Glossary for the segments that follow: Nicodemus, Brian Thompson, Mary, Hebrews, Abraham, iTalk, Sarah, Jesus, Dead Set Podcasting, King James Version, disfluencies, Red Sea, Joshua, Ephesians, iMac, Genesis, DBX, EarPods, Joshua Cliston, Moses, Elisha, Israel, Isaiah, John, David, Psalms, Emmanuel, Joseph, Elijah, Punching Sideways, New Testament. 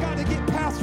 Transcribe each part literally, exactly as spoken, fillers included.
got to get past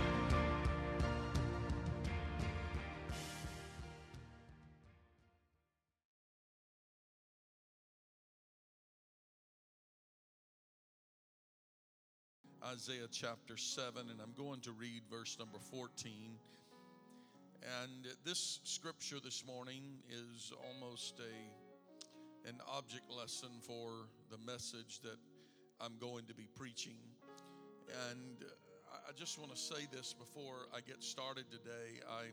Isaiah chapter seven, and I'm going to read verse number fourteen. And this scripture this morning is almost a an object lesson for the message that I'm going to be preaching. And I just want to say this before I get started today. I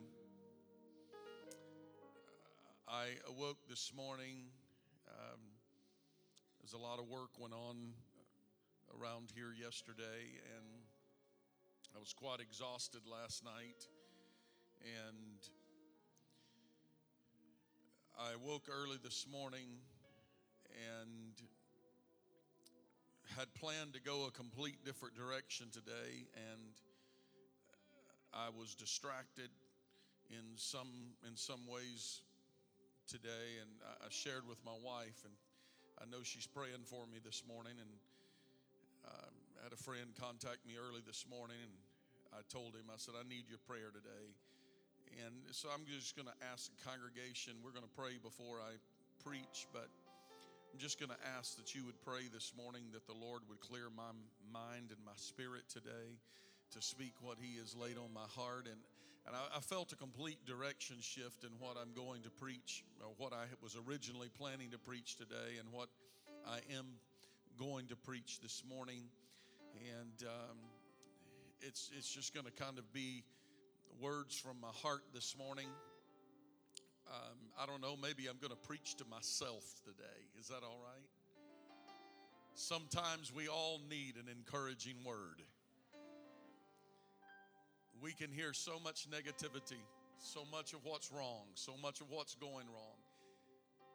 I awoke this morning. Um, there's a lot of work went on around here yesterday, and I was quite exhausted last night, and I woke early this morning and had planned to go a complete different direction today, and I was distracted in some in some ways today, and I shared with my wife, and I know she's praying for me this morning. And I had a friend contact me early this morning, and I told him, I said, I need your prayer today. And so I'm just going to ask the congregation, we're going to pray before I preach, but I'm just going to ask that you would pray this morning that the Lord would clear my mind and my spirit today to speak what he has laid on my heart. And, and I, I felt a complete direction shift in what I'm going to preach, or what I was originally planning to preach today and what I am going to preach this morning. And um, it's it's just going to kind of be words from my heart this morning. Um, I don't know, maybe I'm going to preach to myself today. Is that all right? Sometimes we all need an encouraging word. We can hear so much negativity, so much of what's wrong, so much of what's going wrong.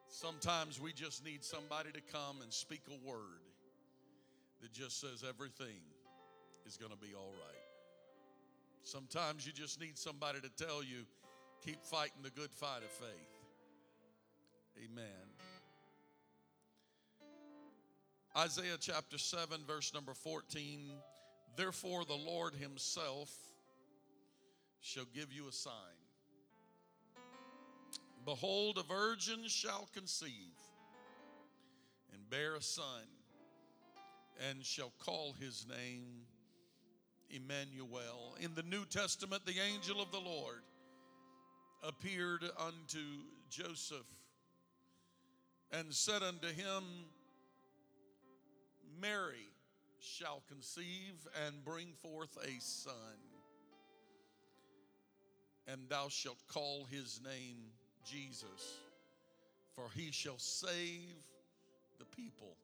Sometimes we just need somebody to come and speak a word that just says everything is going to be all right. Sometimes you just need somebody to tell you, keep fighting the good fight of faith. Amen. Isaiah chapter seven, verse number fourteen. Therefore the Lord himself shall give you a sign. Behold, a virgin shall conceive and bear a son, and shall call his name Emmanuel. In the New Testament, the angel of the Lord appeared unto Joseph and said unto him, Mary shall conceive and bring forth a son, and thou shalt call his name Jesus, for he shall save the people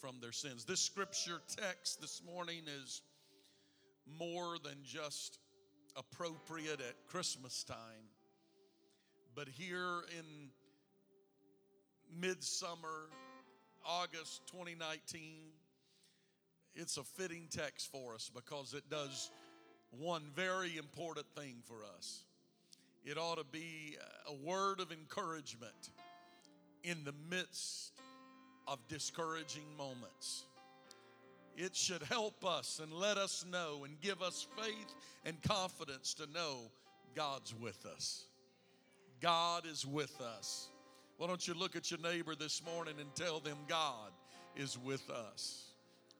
from their sins. This scripture text this morning is more than just appropriate at Christmas time, but here in midsummer, August twenty nineteen, it's a fitting text for us because it does one very important thing for us. It ought to be a word of encouragement in the midst of discouraging moments. It should help us and let us know and give us faith and confidence to know God's with us. God is with us. Why don't you look at your neighbor this morning and tell them God is with us.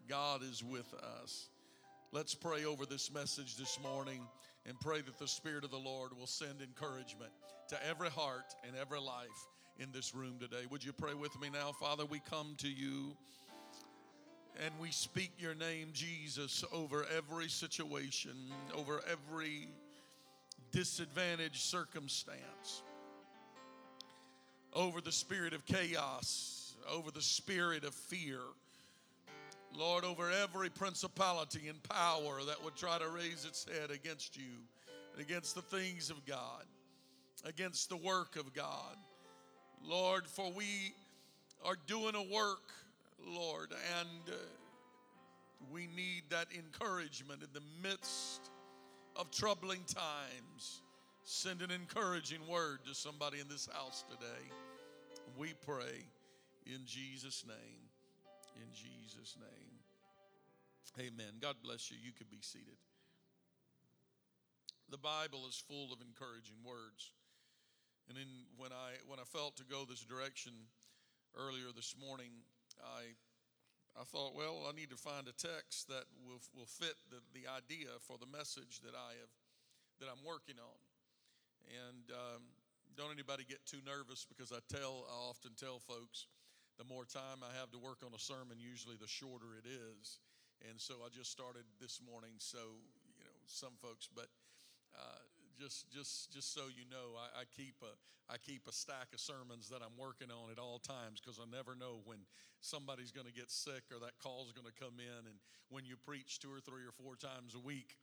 God is with us. Let's pray over this message this morning and pray that the Spirit of the Lord will send encouragement to every heart and every life in this room today. Would you pray with me now? Father, we come to you and we speak your name, Jesus, over every situation, over every disadvantaged circumstance, over the spirit of chaos, over the spirit of fear. Lord, over every principality and power that would try to raise its head against you, and against the things of God, against the work of God. Lord, for we are doing a work, Lord, and we need that encouragement in the midst of troubling times. Send an encouraging word to somebody in this house today. We pray in Jesus' name. In Jesus' name, amen. God bless you. You can be seated. The Bible is full of encouraging words. And then when I when I felt to go this direction earlier this morning, I I thought, well, I need to find a text that will will fit the, the idea for the message that I have that I'm working on. And um, don't anybody get too nervous, because I tell I often tell folks, the more time I have to work on a sermon, usually the shorter it is. And so I just started this morning. So, you know, some folks, but uh, just just just so you know, I, I keep a I keep a stack of sermons that I'm working on at all times, because I never know when somebody's going to get sick or that call's going to come in. And when you preach two or three or four times a week,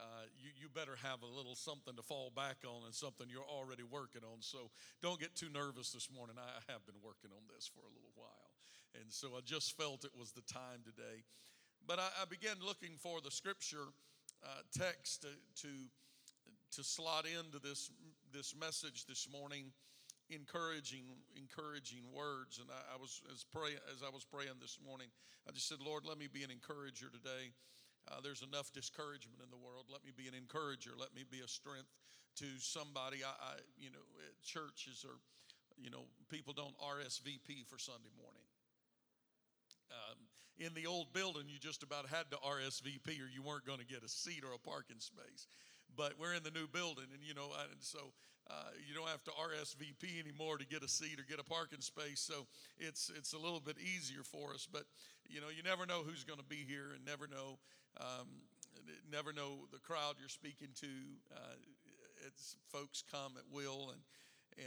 Uh, you, you better have a little something to fall back on and something you're already working on. So don't get too nervous this morning. I have been working on this for a little while. And so I just felt it was the time today. But I, I began looking for the scripture uh, text to, to to slot into this this message this morning, encouraging encouraging words. And I, I was as pray as I was praying this morning, I just said, Lord, let me be an encourager today. Uh, there's enough discouragement in the world. Let me be an encourager. Let me be a strength to somebody. I, I you know, churches are, you know, people don't R S V P for Sunday morning. Um, in the old building, you just about had to R S V P or you weren't going to get a seat or a parking space. But we're in the new building, and, you know, and so uh, you don't have to R S V P anymore to get a seat or get a parking space. So it's it's a little bit easier for us. But, you know, you never know who's going to be here, and never know. Um, never know the crowd you're speaking to. Uh, it's folks come at will, and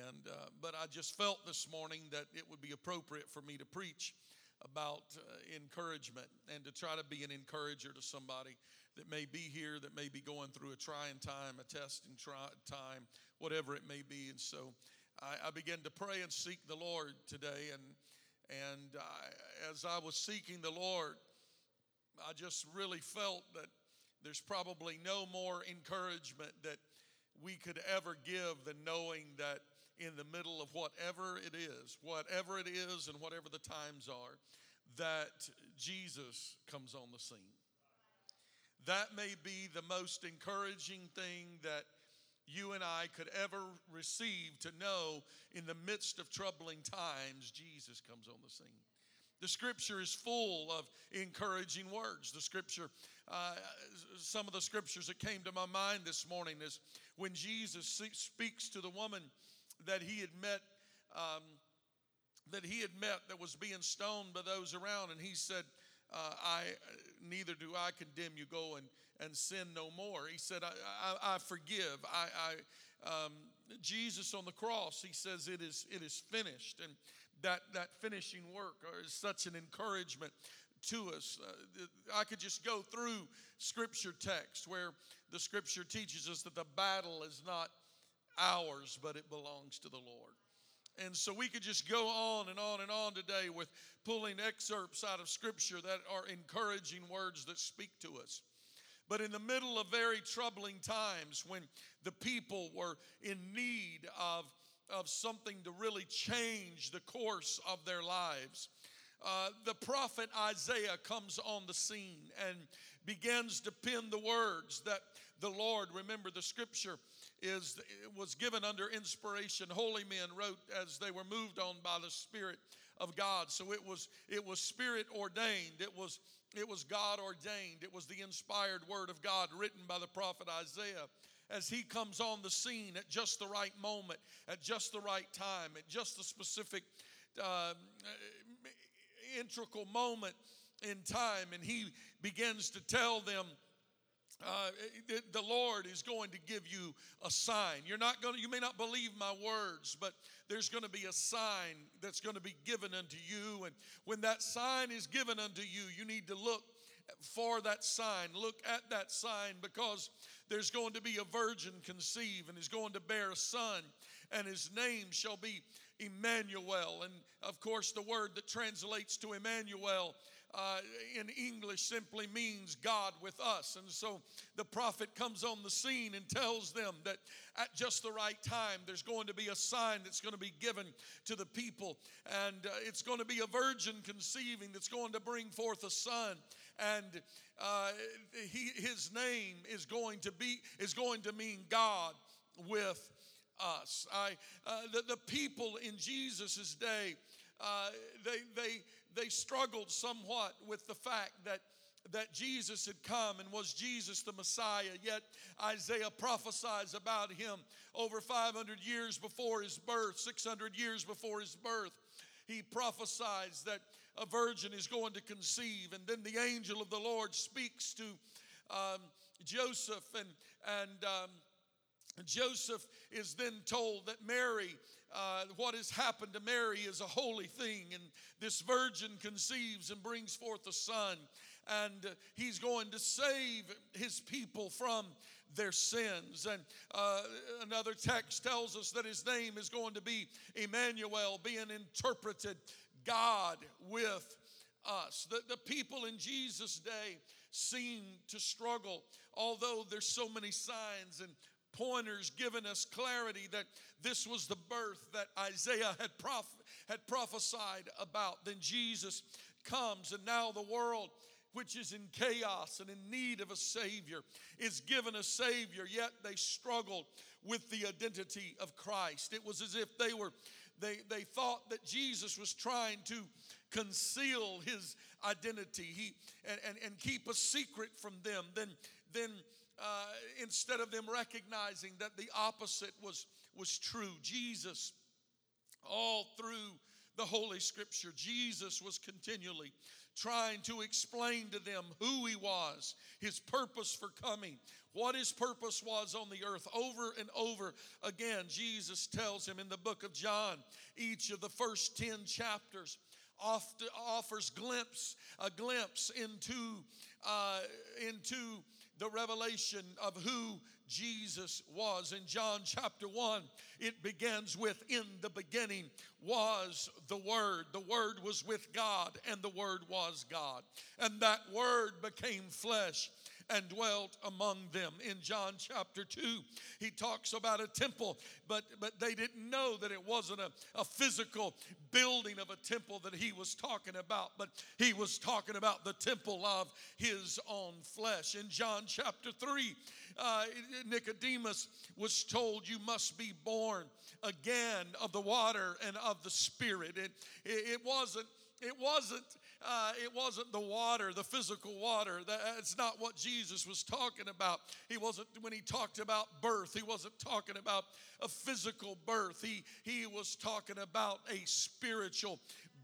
and uh, but I just felt this morning that it would be appropriate for me to preach about uh, encouragement, and to try to be an encourager to somebody that may be here, that may be going through a trying time, a testing try- time, whatever it may be. And so I, I began to pray and seek the Lord today, and and I, as I was seeking the Lord, I just really felt that there's probably no more encouragement that we could ever give than knowing that in the middle of whatever it is, whatever it is and whatever the times are, that Jesus comes on the scene. That may be the most encouraging thing that you and I could ever receive, to know in the midst of troubling times, Jesus comes on the scene. The scripture is full of encouraging words. The scripture, uh, some of the scriptures that came to my mind this morning is when Jesus speaks to the woman that he had met, um, that he had met that was being stoned by those around, and he said, uh, "I neither do I condemn you. Go and and sin no more." He said, "I I, I forgive." I, I um, Jesus on the cross, he says, "It is it is finished." And That that finishing work is such an encouragement to us. Uh, I could just go through scripture text where the scripture teaches us that the battle is not ours, but it belongs to the Lord. And so we could just go on and on and on today with pulling excerpts out of scripture that are encouraging words that speak to us. But in the middle of very troubling times, when the people were in need of of something to really change the course of their lives, Uh, the prophet Isaiah comes on the scene and begins to pen the words that the Lord, remember the scripture is was given under inspiration, holy men wrote as they were moved on by the Spirit of God. So it was it was Spirit ordained, it was it was God ordained, it was the inspired word of God written by the prophet Isaiah. as he comes on the scene at just the right moment, at just the right time, at just the specific uh, integral moment in time, and he begins to tell them, Uh, the Lord is going to give you a sign. You're not going to, you may not believe my words, but there's going to be a sign that's going to be given unto you. And when that sign is given unto you, you need to look for that sign. Look at that sign, because there's going to be a virgin conceive and is going to bear a son, and his name shall be Emmanuel. And of course, the word that translates to Emmanuel Uh, in English simply means God with us. And so the prophet comes on the scene and tells them that at just the right time, there's going to be a sign that's going to be given to the people. And uh, it's going to be a virgin conceiving that's going to bring forth a son. And uh, he, his name is going to be, is going to mean God with us. I, uh, the, the people in Jesus' day, uh, they, they, They struggled somewhat with the fact that, that Jesus had come and was Jesus the Messiah, yet Isaiah prophesies about him over five hundred years before his birth, six hundred years before his birth. He prophesies that a virgin is going to conceive, and then the angel of the Lord speaks to um, Joseph, and, and um, Joseph is then told that Mary, Uh, what has happened to Mary is a holy thing, and this virgin conceives and brings forth a son, and uh, he's going to save his people from their sins. And uh, another text tells us that his name is going to be Emmanuel, being interpreted God with us. The, the people in Jesus' day seem to struggle, although there's so many signs and pointers giving us clarity that this was the birth that Isaiah had proph- had prophesied about. Then Jesus comes, and now the world, which is in chaos and in need of a Savior, is given a Savior, yet they struggled with the identity of Christ. It was as if they were, they, they thought that Jesus was trying to conceal his identity he, and, and, and keep a secret from them. Then, then Uh, instead of them recognizing that the opposite was, was true. Jesus, all through the Holy Scripture, Jesus was continually trying to explain to them who he was, his purpose for coming, what his purpose was on the earth. Over and over again, Jesus tells him in the book of John, each of the first ten chapters often offers glimpse, a glimpse into, uh, into the revelation of who Jesus was. In John chapter one, it begins with, in the beginning was the Word. The Word was with God, and the Word was God. And that Word became flesh and dwelt among them. In John chapter two, he talks about a temple, but, but they didn't know that it wasn't a, a physical building of a temple that he was talking about, but he was talking about the temple of his own flesh. In John chapter three, uh, Nicodemus was told, you must be born again of the water and of the Spirit. It, it, it wasn't, it wasn't, Uh, it wasn't the water, the physical water. That's not what Jesus was talking about. He wasn't, when he talked about birth, he wasn't talking about a physical birth. He, he was talking about a spiritual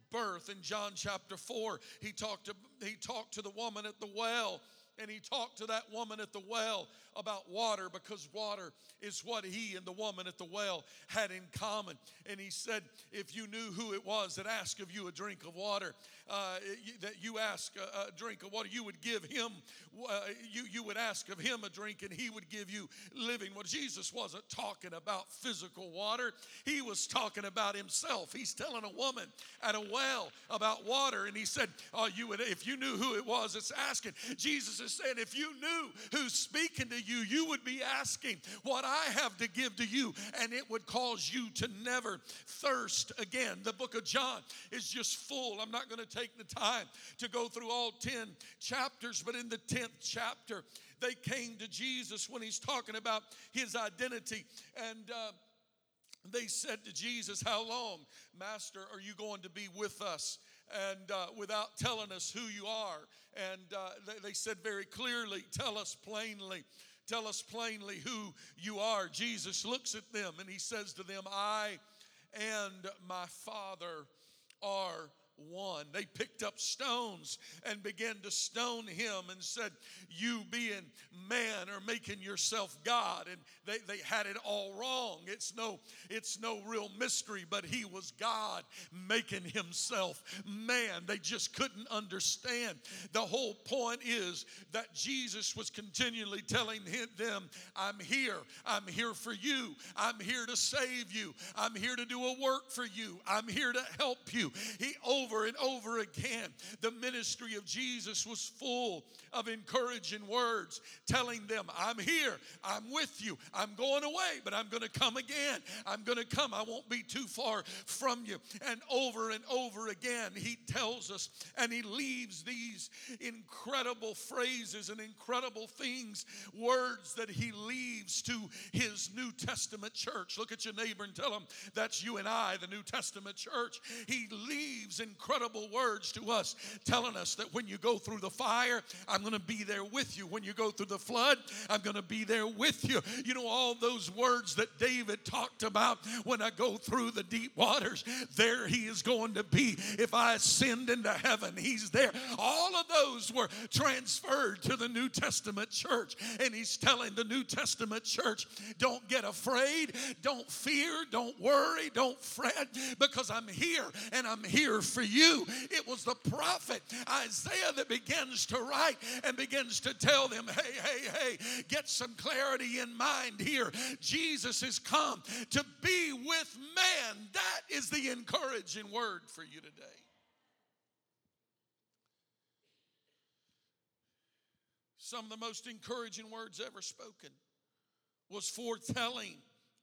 birth. In John chapter four, he talked to, he talked to the woman at the well. And he talked to that woman at the well about water, because water is what he and the woman at the well had in common. And he said, if you knew who it was that asked of you a drink of water, uh, that you ask a, a drink of water, you would give him, uh, you, you would ask of him a drink, and he would give you living. Well, Jesus wasn't talking about physical water. He was talking about himself. He's telling a woman at a well about water. And he said, oh, you would, if you knew who it was that's asking. Jesus is saying, if you knew who's speaking to you, you would be asking what I have to give to you, and it would cause you to never thirst again. The book of John is just full. I'm not going to take the time to go through all ten chapters, but in the tenth chapter, they came to Jesus when he's talking about his identity, and uh, they said to Jesus, how long, Master, are you going to be with us? And uh, without telling us who you are. And uh, they, they said very clearly, tell us plainly, Tell us plainly who you are. Jesus looks at them and he says to them, I and my Father are one. They picked up stones and began to stone him and said, you being man are making yourself God. And they, they had it all wrong. It's no, it's no real mystery, but he was God making himself man. They just couldn't understand. The whole point is that Jesus was continually telling them, I'm here. I'm here for you. I'm here to save you. I'm here to do a work for you. I'm here to help you. He over Over and over again, the ministry of Jesus was full of encouraging words, telling them, I'm here, I'm with you, I'm going away, but I'm going to come again, I'm going to come, I won't be too far from you. And over and over again, he tells us, and he leaves these incredible phrases and incredible things, words that he leaves to his New Testament church. Look at your neighbor and tell him, that's you and I, the New Testament church. He leaves incredible words to us, telling us that when you go through the fire, I'm going to be there with you. When you go through the flood, I'm going to be there with you. You know, all those words that David talked about, when I go through the deep waters, there he is going to be. If I ascend into heaven, he's there. All of those were transferred to the New Testament church. And he's telling the New Testament church, don't get afraid, don't fear, don't worry, don't fret, because I'm here and I'm here for you. It was the prophet Isaiah that begins to write and begins to tell them, hey, hey, hey, get some clarity in mind here. Jesus has come to be with man. That is the encouraging word for you today. Some of the most encouraging words ever spoken was foretelling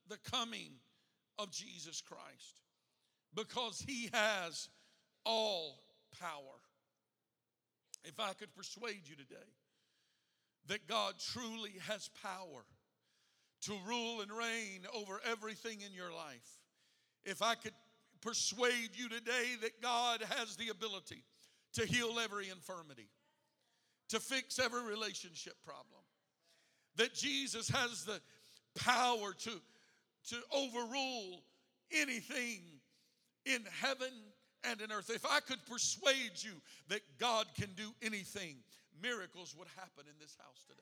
the coming of Jesus Christ, because he has all power. If I could persuade you today that God truly has power to rule and reign over everything in your life, if I could persuade you today that God has the ability to heal every infirmity, to fix every relationship problem, that Jesus has the power to, to overrule anything in heaven and in earth, if I could persuade you that God can do anything, miracles would happen in this house today.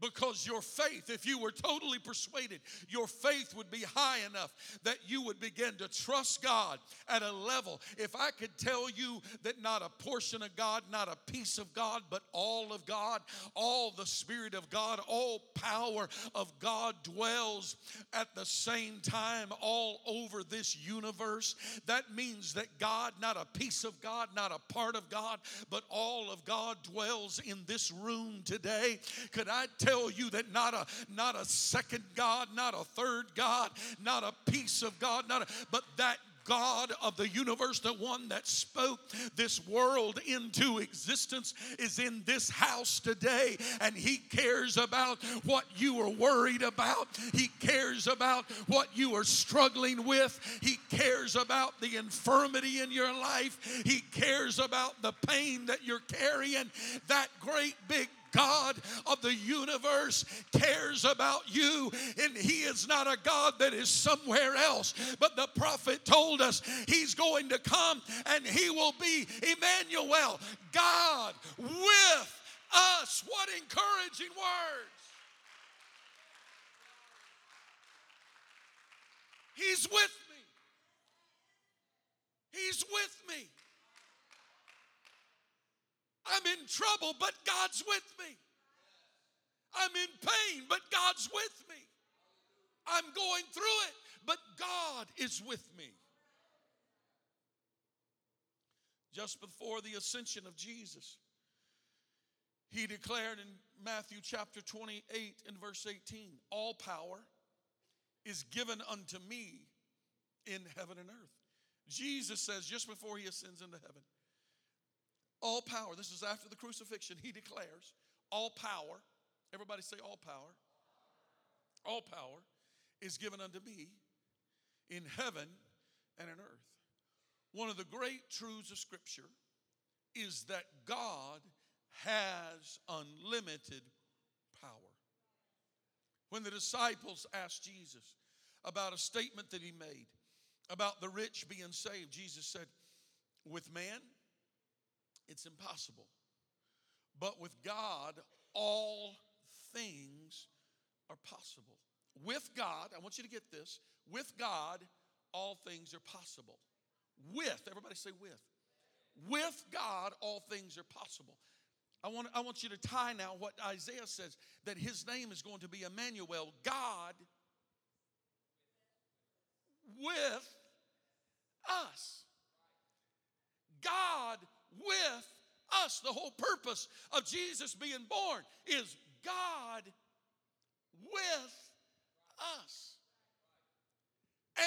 Because your faith, if you were totally persuaded, your faith would be high enough that you would begin to trust God at a level. If I could tell you that not a portion of God, not a piece of God, but all of God, all the Spirit of God, all power of God dwells at the same time all over this universe, that means that God, not a piece of God, not a part of God, but all of God dwells in this room today. Could I tell Tell you that not a not a second God, not a third God, not a piece of God, not a, but that God of the universe, the one that spoke this world into existence, is in this house today, and he cares about what you are worried about. He cares about what you are struggling with. He cares about the infirmity in your life. He cares about the pain that you're carrying. That great big God of the universe cares about you, and he is not a God that is somewhere else. But the prophet told us he's going to come and he will be Emmanuel, God with us. What encouraging words! He's with me. He's with me. I'm in trouble, but God's with me. I'm in pain, but God's with me. I'm going through it, but God is with me. Just before the ascension of Jesus, he declared in Matthew chapter twenty-eight and verse eighteen, all power is given unto me in heaven and earth. Jesus says just before he ascends into heaven, all power, this is after the crucifixion, he declares, all power, everybody say all power, all power is given unto me in heaven and in earth. One of the great truths of Scripture is that God has unlimited power. when the disciples asked Jesus about a statement that he made about the rich being saved, Jesus said, with man, it's impossible. But with God, all things are possible. With God, I want you to get this, with God, all things are possible. With, everybody say with. With God, all things are possible. I want, I want you to tie now what Isaiah says, that his name is going to be Emmanuel, God with us. God with us. The whole purpose of Jesus being born is God with us.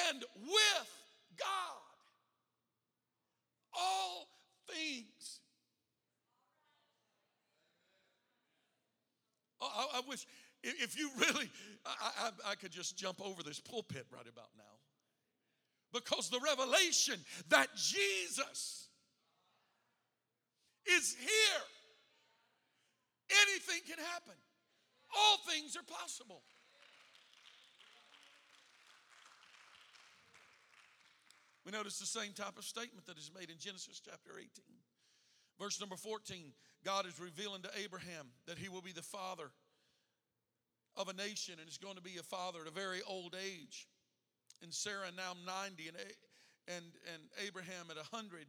And with God, all things. Oh, I, I wish, if you really, I, I, I could just jump over this pulpit right about now. Because the revelation that Jesus is here, anything can happen. All things are possible. We notice the same type of statement that is made in Genesis chapter eighteen. Verse number fourteen, God is revealing to Abraham that he will be the father of a nation, and is going to be a father at a very old age. And Sarah now ninety, and, and, and Abraham at one hundred.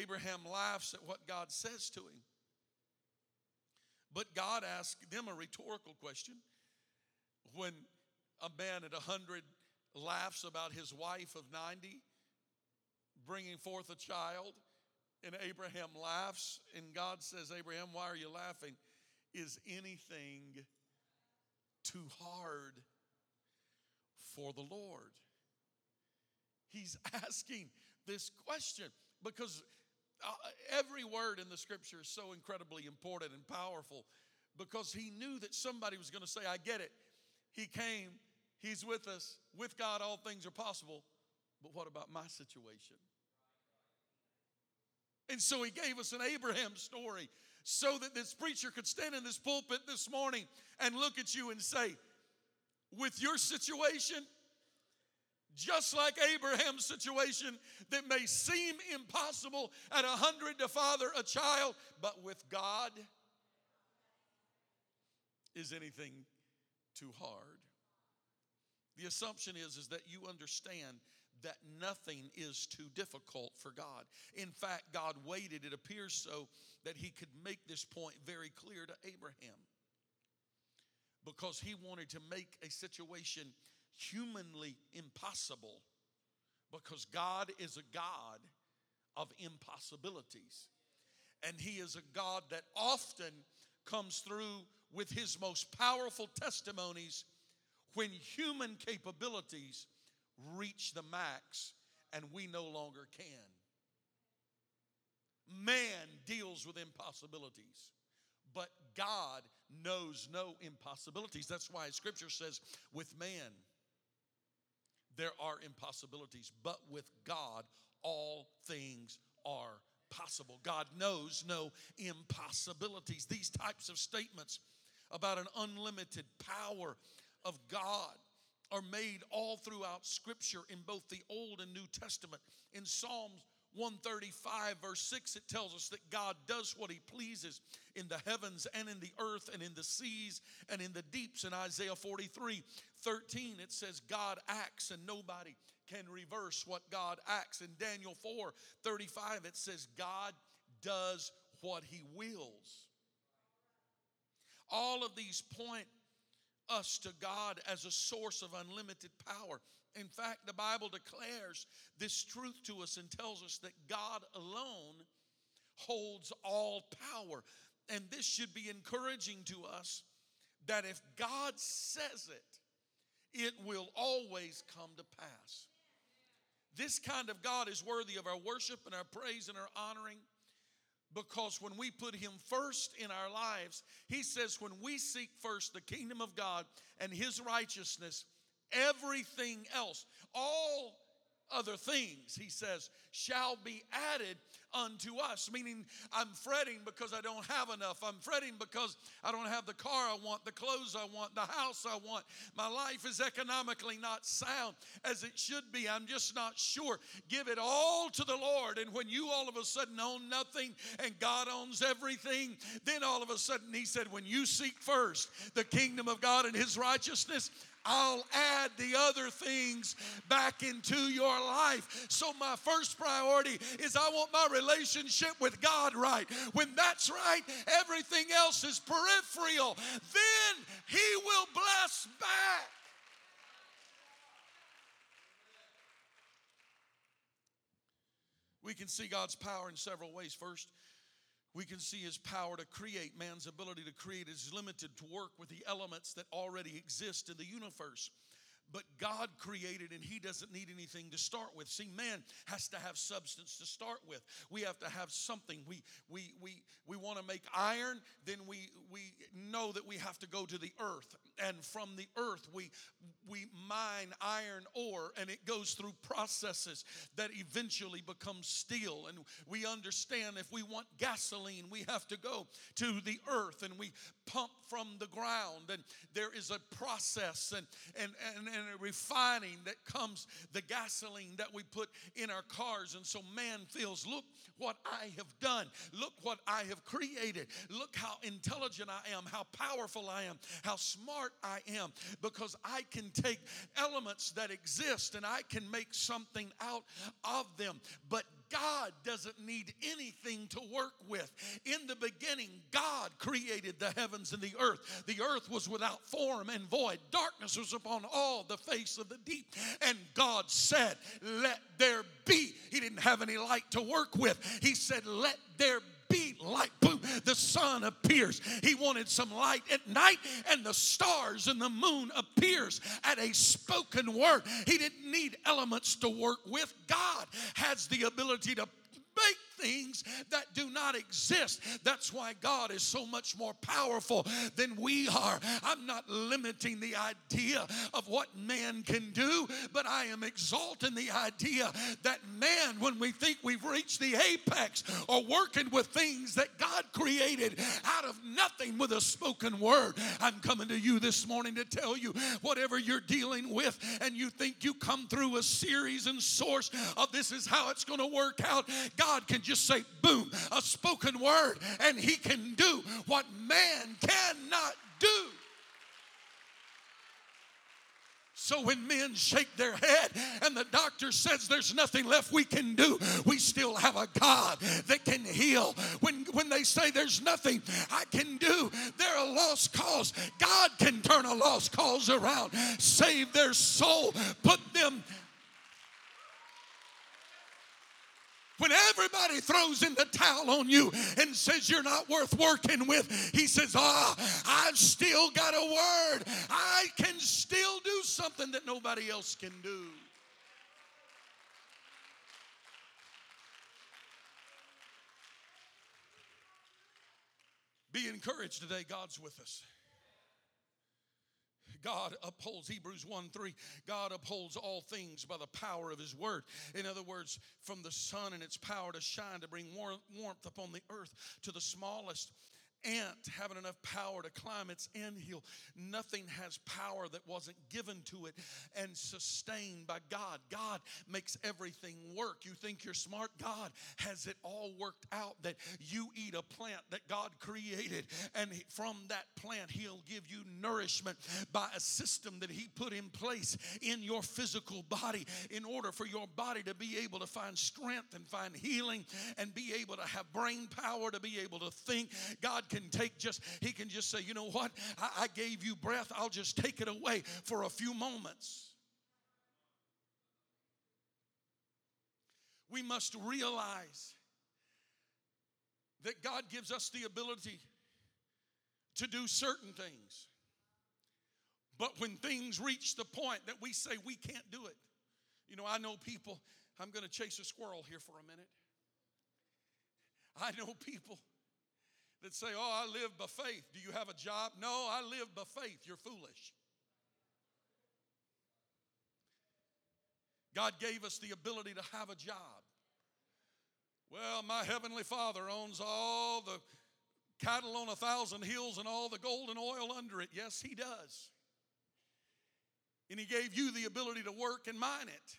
Abraham laughs at what God says to him. But God asked them a rhetorical question. When a man at one hundred laughs about his wife of ninety bringing forth a child, and Abraham laughs, and God says, Abraham, why are you laughing? Is anything too hard for the Lord? He's asking this question because every word in the scripture is so incredibly important and powerful, because he knew that somebody was going to say, I get it. He came. He's with us. With God, all things are possible. But what about my situation? And so he gave us an Abraham story so that this preacher could stand in this pulpit this morning and look at you and say, with your situation, just like Abraham's situation that may seem impossible at a hundred to father a child, but with God, is anything too hard? The assumption is, is that you understand that nothing is too difficult for God. In fact, God waited, it appears so, that he could make this point very clear to Abraham, because he wanted to make a situation humanly impossible, because God is a God of impossibilities. And he is a God that often comes through with his most powerful testimonies when human capabilities reach the max and we no longer can. Man deals with impossibilities, but God knows no impossibilities. That's why scripture says, with man, there are impossibilities, but with God, all things are possible. God knows no impossibilities. These types of statements about an unlimited power of God are made all throughout scripture in both the Old and New Testament. In Psalms one thirty-five verse six, it tells us that God does what he pleases in the heavens and in the earth and in the seas and in the deeps. In Isaiah forty-three thirteen, it says God acts and nobody can reverse what God acts. In Daniel four thirty-five, it says God does what he wills. All of these point us to God as a source of unlimited power. In fact, the Bible declares this truth to us and tells us that God alone holds all power. And this should be encouraging to us, that if God says it, it will always come to pass. This kind of God is worthy of our worship and our praise and our honoring, because when we put him first in our lives, he says when we seek first the kingdom of God and his righteousness, everything else, all other things, he says, shall be added unto us. Meaning, I'm fretting because I don't have enough. I'm fretting because I don't have the car I want, the clothes I want, the house I want. My life is economically not sound as it should be. I'm just not sure. Give it all to the Lord. And when you all of a sudden own nothing and God owns everything, then all of a sudden he said, when you seek first the kingdom of God and his righteousness, I'll add the other things back into your life. So my first priority is I want my relationship with God right. When that's right, everything else is peripheral. Then he will bless back. We can see God's power in several ways. First, we can see his power to create. Man's ability to create is limited to work with the elements that already exist in the universe. But God created and he doesn't need anything to start with. See, man has to have substance to start with. We have to have something. We we we we want to make iron, then we we know that we have to go to the earth. And from the earth we we mine iron ore, and it goes through processes that eventually become steel. And we understand if we want gasoline, we have to go to the earth and we pump from the ground, and there is a process and and and and a refining that comes, the gasoline that we put in our cars. And so man feels, look what I have done. Look what I have created. Look how intelligent I am, how powerful I am, how smart I am, because I can take elements that exist and I can make something out of them. But God doesn't need anything to work with. In the beginning, God created the heavens and the earth. The earth was without form and void. Darkness was upon all the face of the deep. And God said, let there be. He didn't have any light to work with. He said, let there be. Light, boom, the sun appears. He wanted some light at night, and the stars and the moon appears at a spoken word. He didn't need elements to work with. God has the ability to make things that do not exist. That's why God is so much more powerful than we are. I'm not limiting the idea of what man can do, but I am exalting the idea that man, when we think we've reached the apex, are working with things that God created out of nothing with a spoken word. I'm coming to you this morning to tell you, whatever you're dealing with and you think you come through a series and source of this is how it's going to work out, God can just say, boom, a spoken word, and he can do what man cannot do. So when men shake their head and the doctor says there's nothing left we can do, we still have a God that can heal. When, when they say there's nothing I can do, they're a lost cause. God can turn a lost cause around, save their soul, put them. When everybody throws in the towel on you and says you're not worth working with, he says, ah, oh, I've still got a word. I can still do something that nobody else can do. Be encouraged today. God's with us. God upholds, Hebrews one three, God upholds all things by the power of his word. In other words, from the sun and its power to shine, to bring warmth upon the earth, to the smallest ant having enough power to climb its anthill. Nothing has power that wasn't given to it and sustained by God. God makes everything work. You think you're smart? God has it all worked out, that you eat a plant that God created, and from that plant he'll give you nourishment by a system that he put in place in your physical body in order for your body to be able to find strength and find healing and be able to have brain power to be able to think. God can take just, he can just say, you know what? I, I gave you breath. I'll just take it away for a few moments. We must realize that God gives us the ability to do certain things. But when things reach the point that we say we can't do it, you know, I know people, I'm going to chase a squirrel here for a minute. I know people that say, oh, I live by faith. Do you have a job? No, I live by faith. You're foolish. God gave us the ability to have a job. Well, my heavenly Father owns all the cattle on a thousand hills and all the gold and oil under it. Yes, he does. And he gave you the ability to work and mine it.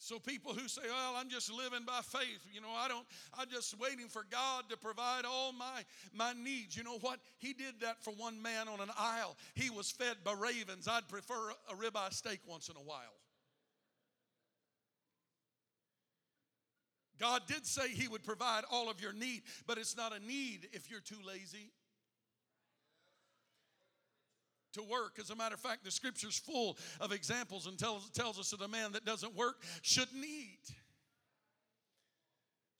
So people who say, well, I'm just living by faith. You know, I don't, I'm just waiting for God to provide all my, my needs. You know what? He did that for one man on an aisle. He was fed by ravens. I'd prefer a ribeye steak once in a while. God did say he would provide all of your need, but it's not a need if you're too lazy to work. As a matter of fact, the scripture's full of examples and tells, tells us that a man that doesn't work shouldn't eat.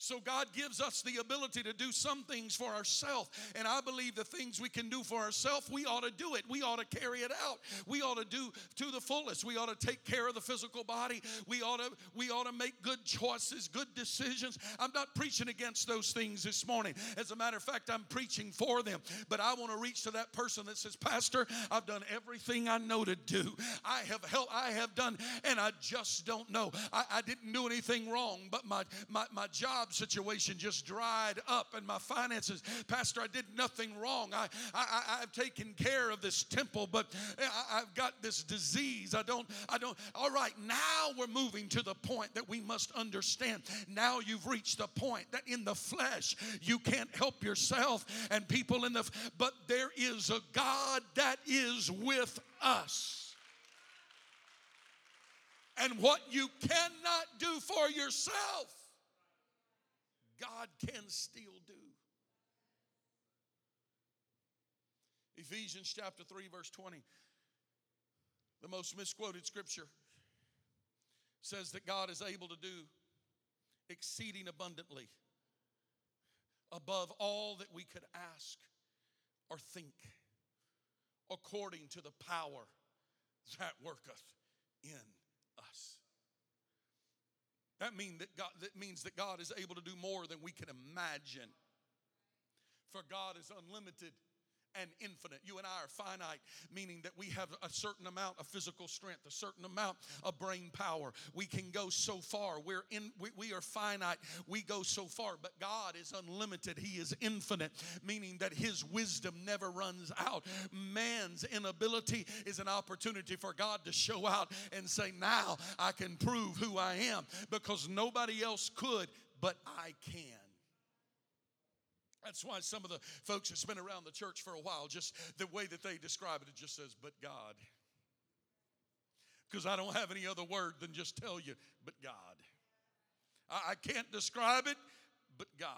So God gives us the ability to do some things for ourselves. And I believe the things we can do for ourselves, we ought to do it. We ought to carry it out. We ought to do to the fullest. We ought to take care of the physical body. We ought to, we ought to make good choices, good decisions. I'm not preaching against those things this morning. As a matter of fact, I'm preaching for them. But I want to reach to that person that says, Pastor, I've done everything I know to do. I have helped, I have done, and I just don't know. I, I didn't do anything wrong, but my, my, my job situation just dried up, and my finances, Pastor, I did nothing wrong. I, I, I've taken care of this temple, but I, I've got this disease. I don't, I don't. All right, now we're moving to the point that we must understand. Now you've reached the point that in the flesh you can't help yourself, and people in the, but there is a God that is with us. And what you cannot do for yourself, God can still do. Ephesians chapter three, verse twenty, the most misquoted scripture, says that God is able to do exceeding abundantly above all that we could ask or think, according to the power that worketh in us. That, mean that, God, that means that God is able to do more than we can imagine. For God is unlimited and infinite. You and I are finite, meaning that we have a certain amount of physical strength, a certain amount of brain power. We can go so far. We're in, we, we are finite. We go so far. But God is unlimited. He is infinite, meaning that his wisdom never runs out. Man's inability is an opportunity for God to show out and say, now I can prove who I am, because nobody else could, but I can. That's why some of the folks that's been around the church for a while, just the way that they describe it, it just says, but God. Because I don't have any other word than just tell you, but God. I, I can't describe it, but God.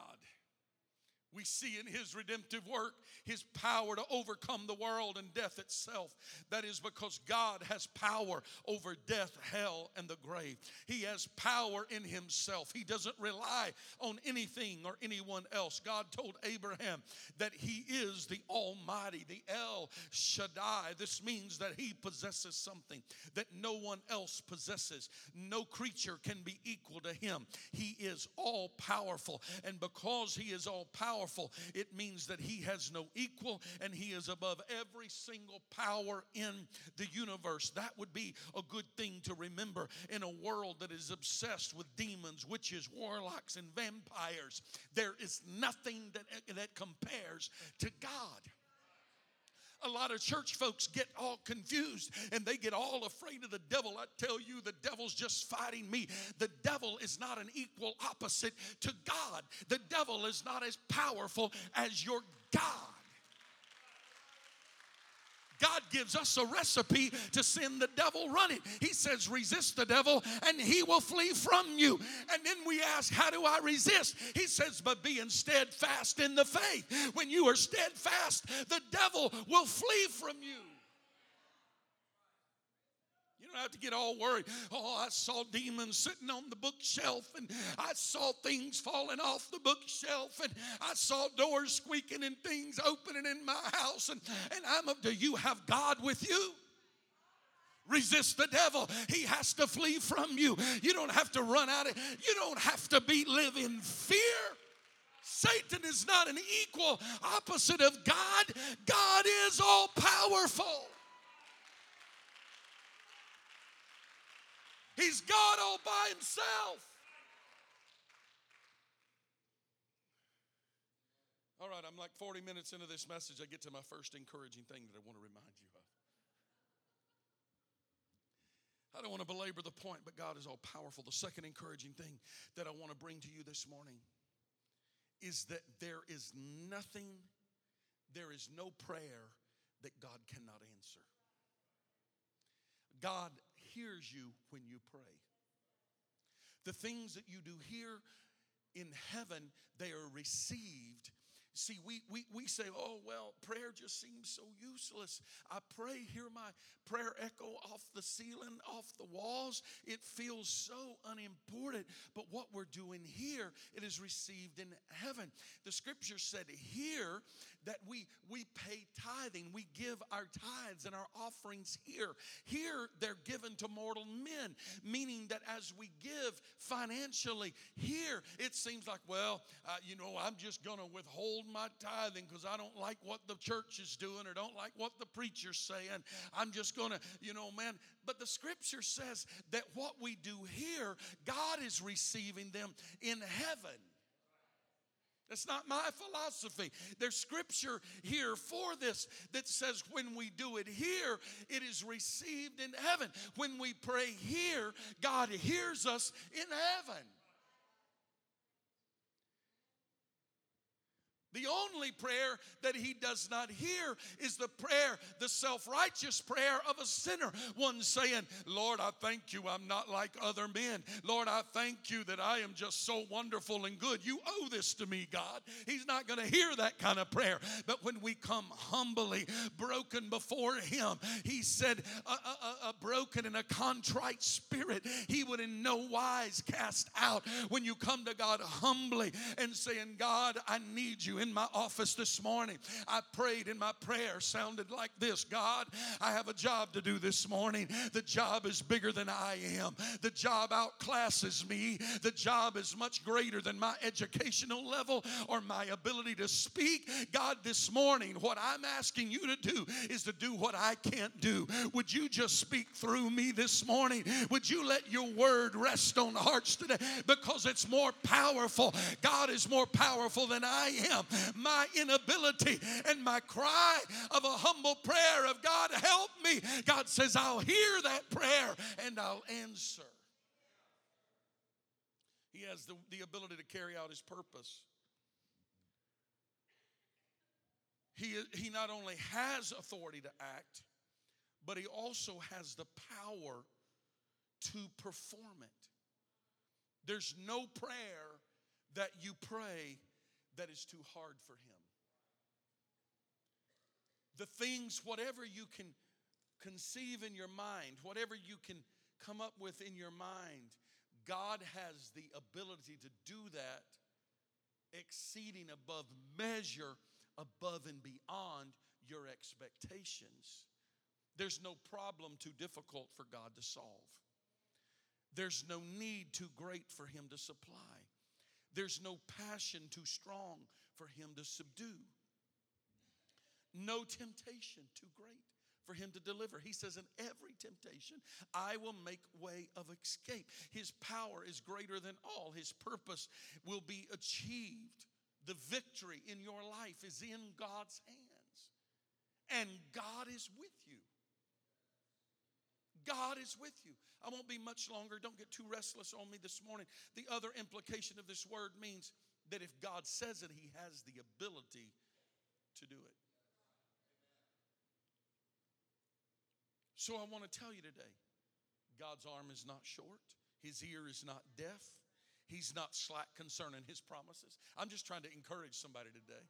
We see in his redemptive work, his power to overcome the world and death itself. That is because God has power over death, hell, and the grave. He has power in himself. He doesn't rely on anything or anyone else. God told Abraham that he is the Almighty, the El Shaddai. This means that he possesses something that no one else possesses. No creature can be equal to him. He is all-powerful, and because he is all-powerful, it means that he has no equal, and he is above every single power in the universe. That would be a good thing to remember in a world that is obsessed with demons, witches, warlocks, and vampires. There is nothing that, that compares to God. A lot of church folks get all confused, and they get all afraid of the devil. I tell you, the devil's just fighting me. The devil is not an equal opposite to God. The devil is not as powerful as your God. God gives us a recipe to send the devil running. He says, resist the devil and he will flee from you. And then we ask, how do I resist? He says, by being steadfast in the faith. When you are steadfast, the devil will flee from you. You don't have to get all worried. Oh, I saw demons sitting on the bookshelf, and I saw things falling off the bookshelf, and I saw doors squeaking and things opening in my house, and, and I'm up. Do you have God with you? Resist the devil. He has to flee from you. You don't have to run out of it. You don't have to be live in fear. Satan is not an equal opposite of God. God is all powerful. He's God all by himself. All right, I'm like forty minutes into this message. I get to my first encouraging thing that I want to remind you of. I don't want to belabor the point, but God is all powerful. The second encouraging thing that I want to bring to you this morning is that there is nothing, there is no prayer that God cannot answer. God hears you when you pray. The things that you do here in heaven, they are received. See, we, we we say, oh, well, prayer just seems so useless. I pray, hear my prayer echo off the ceiling, off the walls. It feels so unimportant. But what we're doing here, it is received in heaven. The scripture said here that we, we pay tithing. We give our tithes and our offerings here. Here, they're given to mortal men, meaning that as we give financially here, it seems like, well, uh, you know, I'm just going to withhold my tithing because I don't like what the church is doing or don't like what the preacher's saying. I'm just going to, you know, man. But the scripture says that what we do here, God is receiving them in heaven. That's not my philosophy. There's scripture here for this that says when we do it here, it is received in heaven. When we pray here, God hears us in heaven. The only prayer that he does not hear is the prayer, the self-righteous prayer of a sinner. One saying, Lord, I thank you I'm not like other men. Lord, I thank you that I am just so wonderful and good. You owe this to me, God. He's not going to hear that kind of prayer. But when we come humbly, broken before him, he said a, a, a broken and a contrite spirit he would in no wise cast out. When you come to God humbly and saying, God, I need you. In my office this morning, I prayed and my prayer sounded like this. God, I have a job to do this morning. The job is bigger than I am. The job outclasses me. The job is much greater than my educational level or my ability to speak. God, this morning, what I'm asking you to do is to do what I can't do. Would you just speak through me this morning? Would you let your word rest on hearts today? Because it's more powerful. God is more powerful than I am. My inability and my cry of a humble prayer of God, help me. God says, I'll hear that prayer and I'll answer. He has the, the ability to carry out his purpose. He, he not only has authority to act, but he also has the power to perform it. There's no prayer that you pray that is too hard for him. The things, whatever you can conceive in your mind, whatever you can come up with in your mind, God has the ability to do that exceeding above measure, above and beyond your expectations. There's no problem too difficult for God to solve. There's no need too great for him to supply. There's no passion too strong for him to subdue. No temptation too great for him to deliver. He says, in every temptation, I will make way of escape. His power is greater than all. His purpose will be achieved. The victory in your life is in God's hands. And God is with you. God is with you. I won't be much longer. Don't get too restless on me this morning. The other implication of this word means that if God says it, he has the ability to do it. So I want to tell you today, God's arm is not short. His ear is not deaf. He's not slack concerning his promises. I'm just trying to encourage somebody today.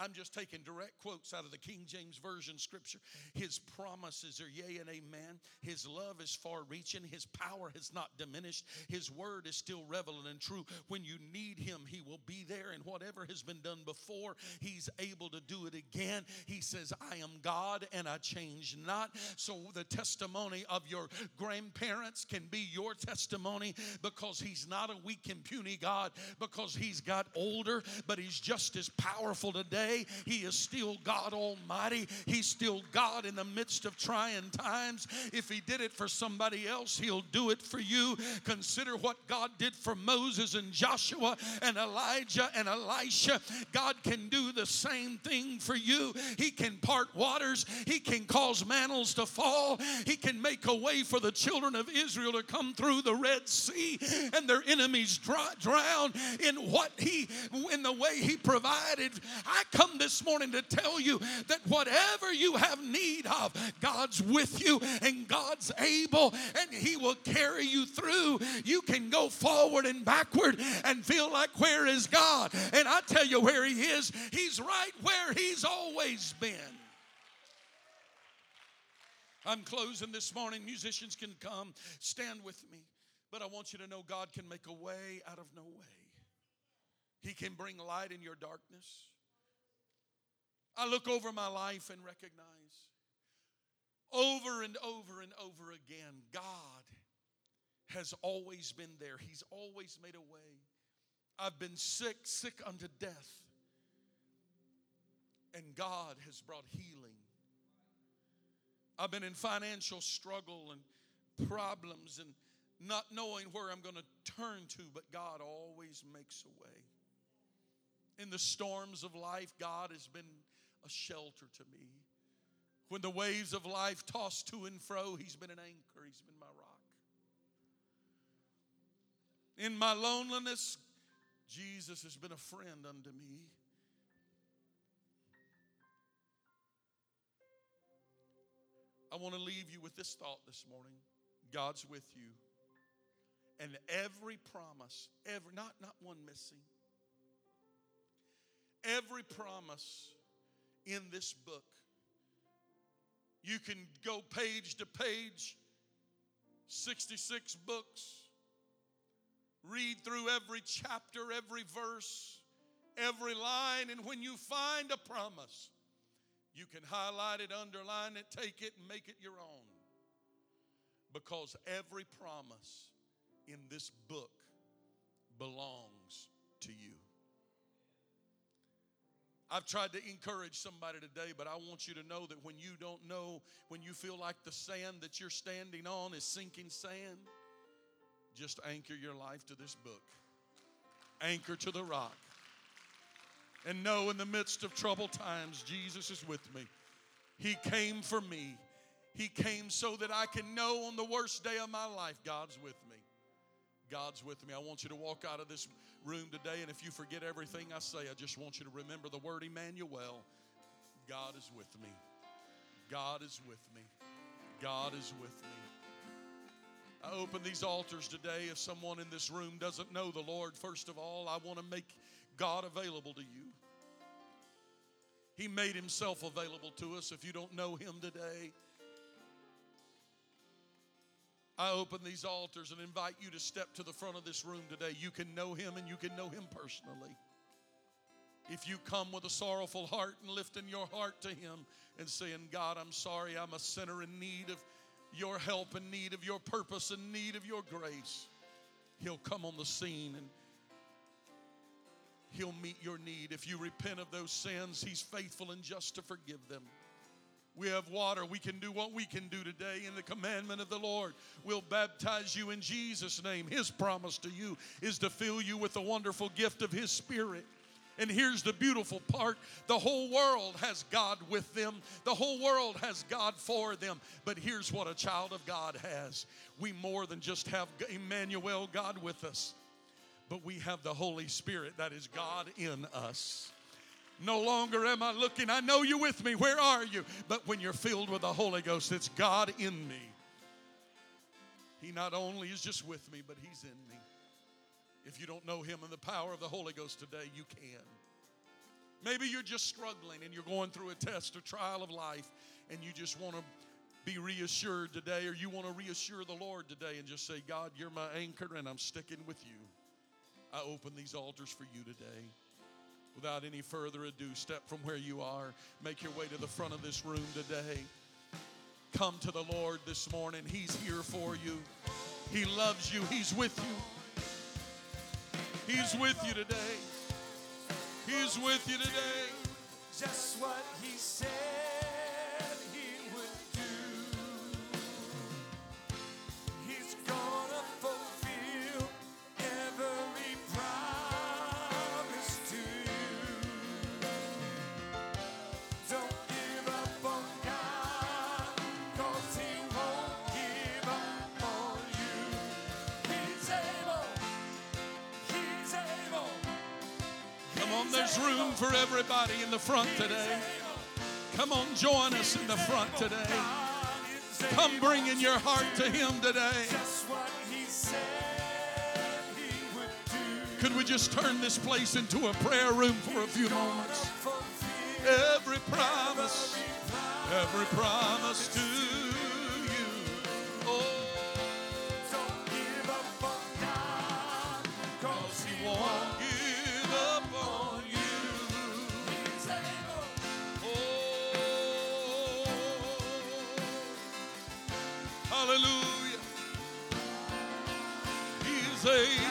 I'm just taking direct quotes out of the King James Version scripture. His promises are yea and amen. His love is far-reaching. His power has not diminished. His word is still relevant and true. When you need him, he will be there. And whatever has been done before, he's able to do it again. He says, I am God and I change not. So the testimony of your grandparents can be your testimony because he's not a weak and puny God, because he's got older, but he's just as powerful today. Day. He is still God Almighty. He's still God in the midst of trying times. If he did it for somebody else, he'll do it for you. Consider what God did for Moses and Joshua and Elijah and Elisha. God can do the same thing for you. He can part waters. He can cause mantles to fall. He can make a way for the children of Israel to come through the Red Sea and their enemies drown in what he, in the way he provided. I come this morning to tell you that whatever you have need of, God's with you and God's able, and he will carry you through. You can go forward and backward and feel like, where is God? And I tell you where he is. He's right where he's always been. I'm closing this morning. Musicians can come. Stand with me. But I want you to know God can make a way out of no way. He can bring light in your darkness. I look over my life and recognize over and over and over again, God has always been there. He's always made a way. I've been sick, sick unto death. And God has brought healing. I've been in financial struggle and problems and not knowing where I'm going to turn to, but God always makes a way. In the storms of life, God has been a shelter to me. When the waves of life toss to and fro, he's been an anchor. He's been my rock. In my loneliness, Jesus has been a friend unto me. I want to leave you with this thought this morning. God's with you. And every promise, every not, not one missing. Every promise in this book, you can go page to page, sixty-six books, read through every chapter, every verse, every line, and when you find a promise, you can highlight it, underline it, take it, and make it your own. Because every promise in this book belongs to you. I've tried to encourage somebody today, but I want you to know that when you don't know, when you feel like the sand that you're standing on is sinking sand, just anchor your life to this book. Anchor to the rock. And know in the midst of troubled times, Jesus is with me. He came for me. He came so that I can know on the worst day of my life, God's with me. God's with me. I want you to walk out of this room today, and if you forget everything I say, I just want you to remember the word Emmanuel. God is with me. God is with me. God is with me. I open these altars today. If someone in this room doesn't know the Lord, first of all, I want to make God available to you. He made himself available to us. If you don't know him today, I open these altars and invite you to step to the front of this room today. You can know him and you can know him personally. If you come with a sorrowful heart and lifting your heart to him and saying, God, I'm sorry, I'm a sinner in need of your help, in need of your purpose, in need of your grace, he'll come on the scene and he'll meet your need. If you repent of those sins, he's faithful and just to forgive them. We have water. We can do what we can do today in the commandment of the Lord. We'll baptize you in Jesus' name. His promise to you is to fill you with the wonderful gift of his Spirit. And here's the beautiful part. The whole world has God with them. The whole world has God for them. But here's what a child of God has. We more than just have Emmanuel, God with us, but we have the Holy Spirit that is God in us. No longer am I looking. I know you're with me. Where are you? But when you're filled with the Holy Ghost, it's God in me. He not only is just with me, but he's in me. If you don't know him and the power of the Holy Ghost today, you can. Maybe you're just struggling and you're going through a test or trial of life and you just want to be reassured today, or you want to reassure the Lord today and just say, God, you're my anchor and I'm sticking with you. I open these altars for you today. Without any further ado, step from where you are. Make your way to the front of this room today. Come to the Lord this morning. He's here for you. He loves you. He's with you. He's with you today. He's with you today. Just what he said he would do. There's room for everybody in the front today. Come on, join us in the front today. Come bring in your heart to Him today. Could we just turn this place into a prayer room for a few moments? Every promise, every promise to you. Oh, don't give up on God, 'cause He won't give up on you. Oh, hallelujah. He's able.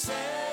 Say